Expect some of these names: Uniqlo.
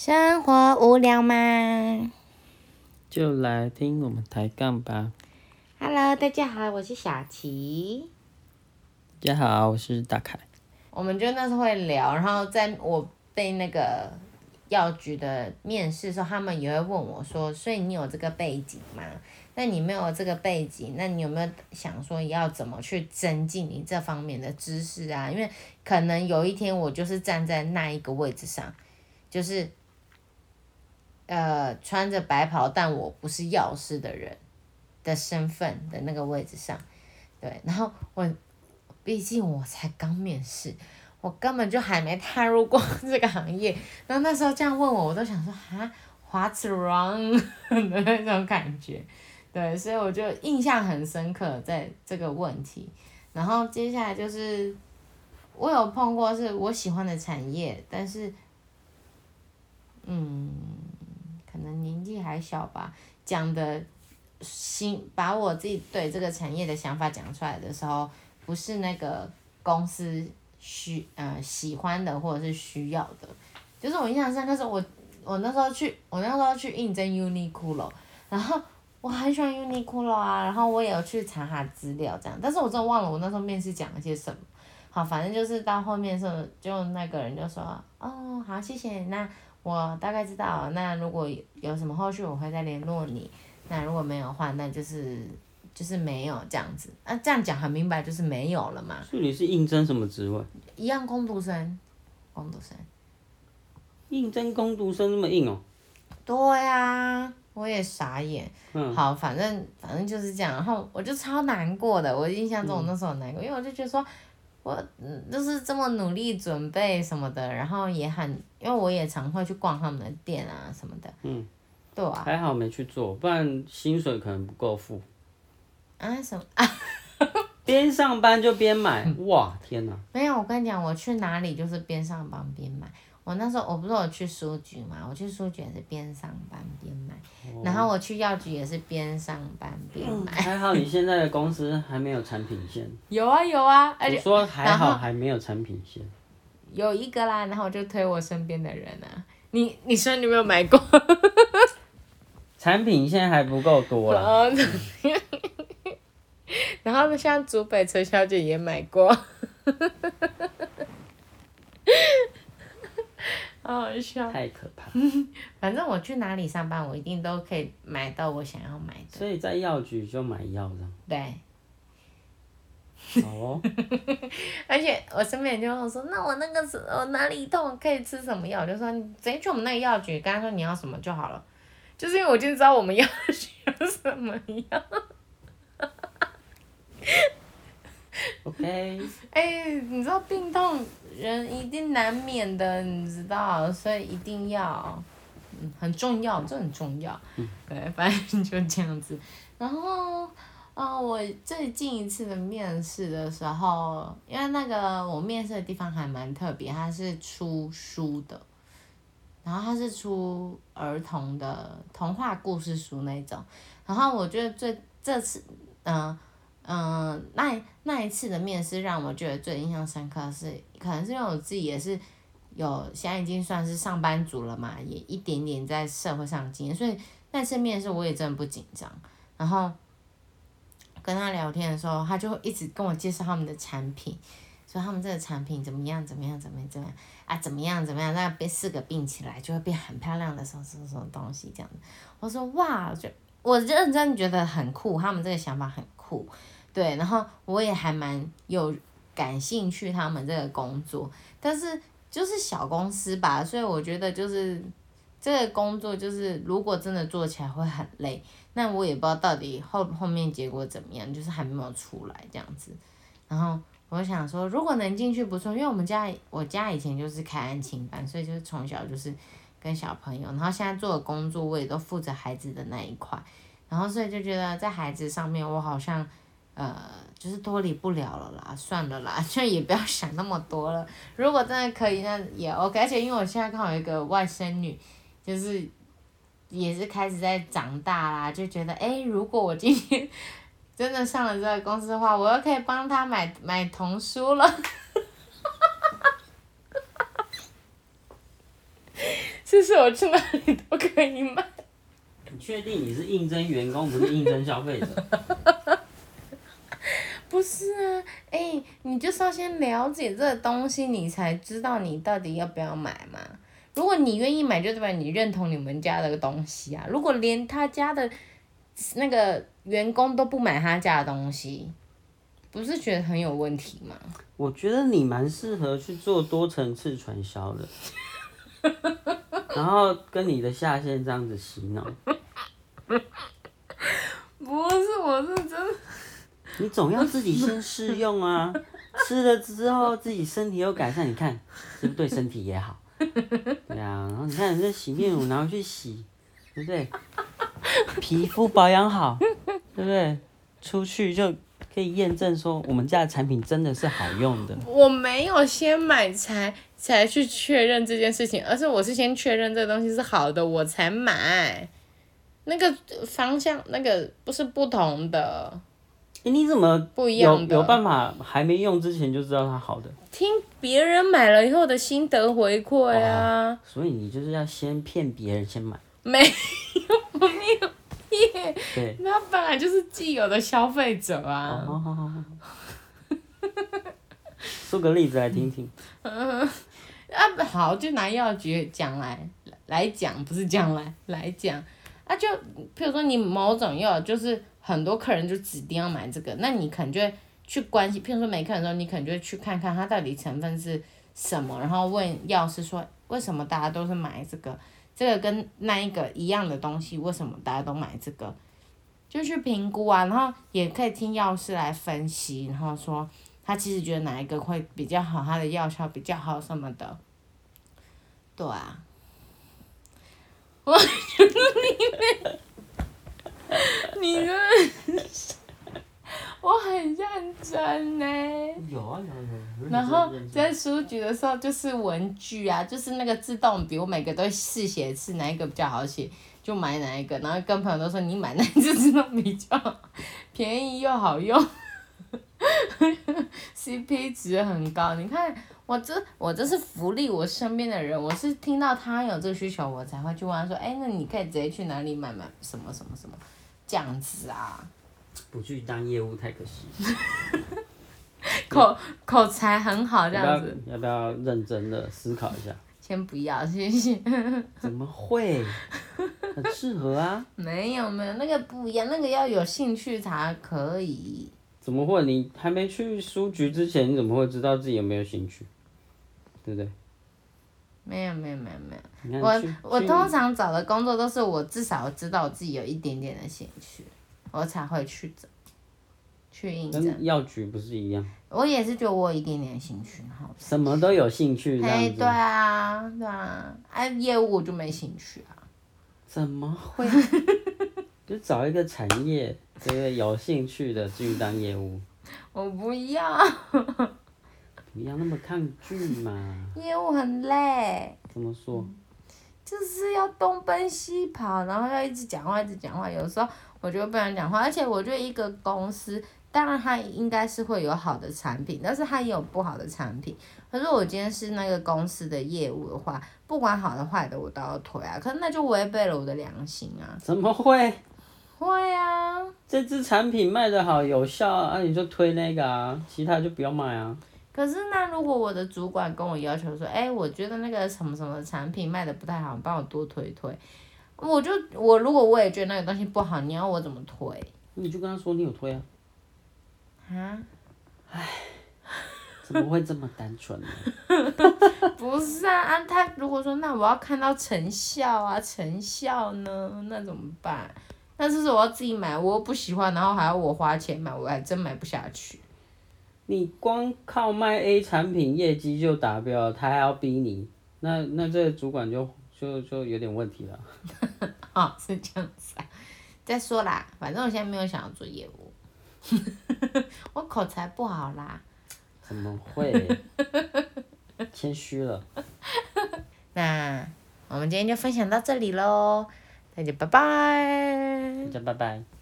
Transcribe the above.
生活无聊吗？就来听我们抬杠吧。Hello， 大家好，我是小琪。大家好，我是大凯。我们就那时候会聊，然后在我被那个药局的面试的时候，他们也会问我说：“所以你有这个背景吗？那你没有这个背景，那你有没有想说要怎么去增进你这方面的知识啊？因为可能有一天我就是站在那一个位置上，就是。”穿着白袍但我不是药师的人的身份的那个位置上，对，然后毕竟我才刚面试，我根本就还没踏入过这个行业，然后那时候这样问我，我都想说啊 ，What's wrong 的那种感觉，对，所以我就印象很深刻在这个问题，然后接下来就是我有碰过是我喜欢的产业，但是，可能年纪还小吧，讲的把我自己对这个产业的想法讲出来的时候，不是那个公司喜欢的或者是需要的，就是我印象深刻是我那时候去应征 Uniqlo， 然后我很喜欢 Uniqlo 啊，然后我也有去查他资料这样，但是我真的忘了我那时候面试讲了些什么。好，反正就是到后面的时候，就那个人就说哦，好，谢谢那。我大概知道，那如果有什么后续，我会再联络你。那如果没有的话，那就是没有这样子。那、这样讲很明白，就是没有了嘛。所以你是应征什么职位？一样工读生。应征工读生那么硬哦？对啊，我也傻眼。好，反正就是这样。然后我就超难过的，我印象中我那时候很难过，因为我就觉得说。我就是这么努力准备什么的，然后也很，因为我也常会去逛他们的店啊什么的。对啊。还好没去做，不然薪水可能不够付。啊什么啊？边上班就边买，哇天哪！没有，我跟你讲，我去哪里就是边上班边买。我那时候我不是有去书局嘛，我去书局也是边上班边买，然后我去药局也是边上班边买。还好你现在的公司还没有产品线。有啊，而且我说还好还没有产品线。有一个啦，然后我就推我身边的人啊，你说你有没有买过？产品线还不够多啦。然后像竹北陈小姐也买过。好好笑，太可怕。反正我去哪里上班，我一定都可以买到我想要买的。所以在药局就买药了。对。哦。而且我身边人就跟我说：“那我我哪里痛，可以吃什么药？”我就说：“你直接去我们那个药局，跟他说你要什么就好了。”就是因为我已经知道我们药局有什么药。OK。你知道病痛？人一定难免的，你知道，所以一定要，很重要，这很重要，对，反正就这样子。然后，我最近一次的面试的时候，因为那个我面试的地方还蛮特别，它是出书的，然后它是出儿童的童话故事书那种。然后我觉得这次，那一次的面试让我觉得最印象深刻是，可能是因为我自己也是现在已经算是上班族了嘛，也一点点在社会上经验，所以那次面试我也真的不紧张。然后跟他聊天的时候，他就一直跟我介绍他们的产品，说他们这个产品怎么样，那4个并起来就会变很漂亮的什么东西这样子。我说哇，我认真觉得很酷，他们这个想法很酷。对，然后我也还蛮有感兴趣他们这个工作，但是就是小公司吧，所以我觉得就是这个工作就是如果真的做起来会很累，那我也不知道到底后面结果怎么样，就是还没有出来这样子。然后我想说如果能进去不错，因为我家以前就是开安亲班，所以就是从小就是跟小朋友，然后现在做的工作我也都负责孩子的那一块，然后所以就觉得在孩子上面我好像就是脱离不了了啦，算了啦，就也不要想那么多了。如果真的可以，那也 OK。而且因为我现在看我一个外甥女，就是也是开始在长大啦，就觉得如果我今天真的上了这个公司的话，我又可以帮她买童书了。就是我去哪里都可以买。你确定你是应征员工，不是应征消费者？不是啊，欸，你就是要先了解这个东西，你才知道你到底要不要买嘛。如果你愿意买，就代表你认同你们家的东西啊。如果连他家的那个员工都不买他家的东西，不是觉得很有问题吗？我觉得你蛮适合去做多层次传销的，然后跟你的下线这样子洗脑。不是，我是真的。你总要自己先试用啊，吃了之后自己身体有改善，你看是不是对身体也好？对啊，然后你看这洗面乳拿回去洗，对不对？皮肤保养好，对不对？出去就可以验证说我们家的产品真的是好用的。我没有先买才去确认这件事情，而是我是先确认这个东西是好的，我才买。那个方向那个不是不同的。欸，你怎么有办法还没用之前就知道它好的？听别人买了以后的心得回馈啊。哦，所以你就是要先骗别人先买。没有，我没有骗。对。那本来就是既有的消费者啊。好好好。说个例子来听听。好，就拿药局讲来讲，不是讲来讲。啊，就譬如说你某种药就是。很多客人就指定要买这个，那你可能就会去关心，譬如说没客人的时候，你可能就会去看看它到底成分是什么，然后问药师说为什么大家都是买这个，这个跟那一个一样的东西，为什么大家都买这个，就去评估啊，然后也可以听药师来分析，然后说他其实觉得哪一个会比较好，他的药效比较好什么的，对啊，我觉得你们。你真的是，我很认真呢。有啊有。然后在书局的时候，就是文具啊，就是那个自动笔，我每个都会试写一次，哪一个比较好写，就买哪一个。然后跟朋友都说，你买哪一支自动笔就好，便宜又好用，CP 值很高。你看，我这是福利，我身边的人，我是听到他有这个需求，我才会去问他说，那你可以直接去哪里买什么什么什么。这样子啊，不去当业务太可惜。口才很好，这样子要不要认真的思考一下？先不要，谢谢。怎么会？很适合啊。没有，那个不一样，那个要有兴趣才可以。怎么会？你还没去书局之前，你怎么会知道自己有没有兴趣？对不对？没有，我通常找的工作都是我至少知道我自己有一点点的兴趣，我才会去找，去应征。跟药局不是一样？我也是觉得我有一点点兴趣，什么都有兴趣。哎，对啊，业务我就没兴趣啊。怎么会？就找一个产业，这个有兴趣的去当业务。我不要。不要那么抗拒嘛！业务很累。怎么说？就是要东奔西跑，然后要一直讲话。有时候我就不想讲话，而且我觉得一个公司，当然它应该是会有好的产品，但是它也有不好的产品。可是我今天是那个公司的业务的话，不管好的坏的我都要推啊，可是那就违背了我的良心啊！怎么会？会啊！这支产品卖得好有效啊，你就推那个啊，其他就不要买啊。可是那如果我的主管跟我要求说，我觉得那个什么什么产品卖的不太好，帮我多推推，我如果我也觉得那个东西不好，你要我怎么推？你就跟他说你有推啊。啊？唉，怎么会这么单纯呢？不是啊，他如果说那我要看到成效呢，那怎么办？那就是我要自己买，我又不喜欢，然后还要我花钱买，我还真买不下去。你光靠卖 A 产品业绩就达标了，他还要逼你，那这个主管就有点问题了。哦，是这样子啊。再说啦，反正我现在没有想要做业务，我口才不好啦。怎么会？谦虚了。那我们今天就分享到这里喽，大家拜拜。大家拜拜。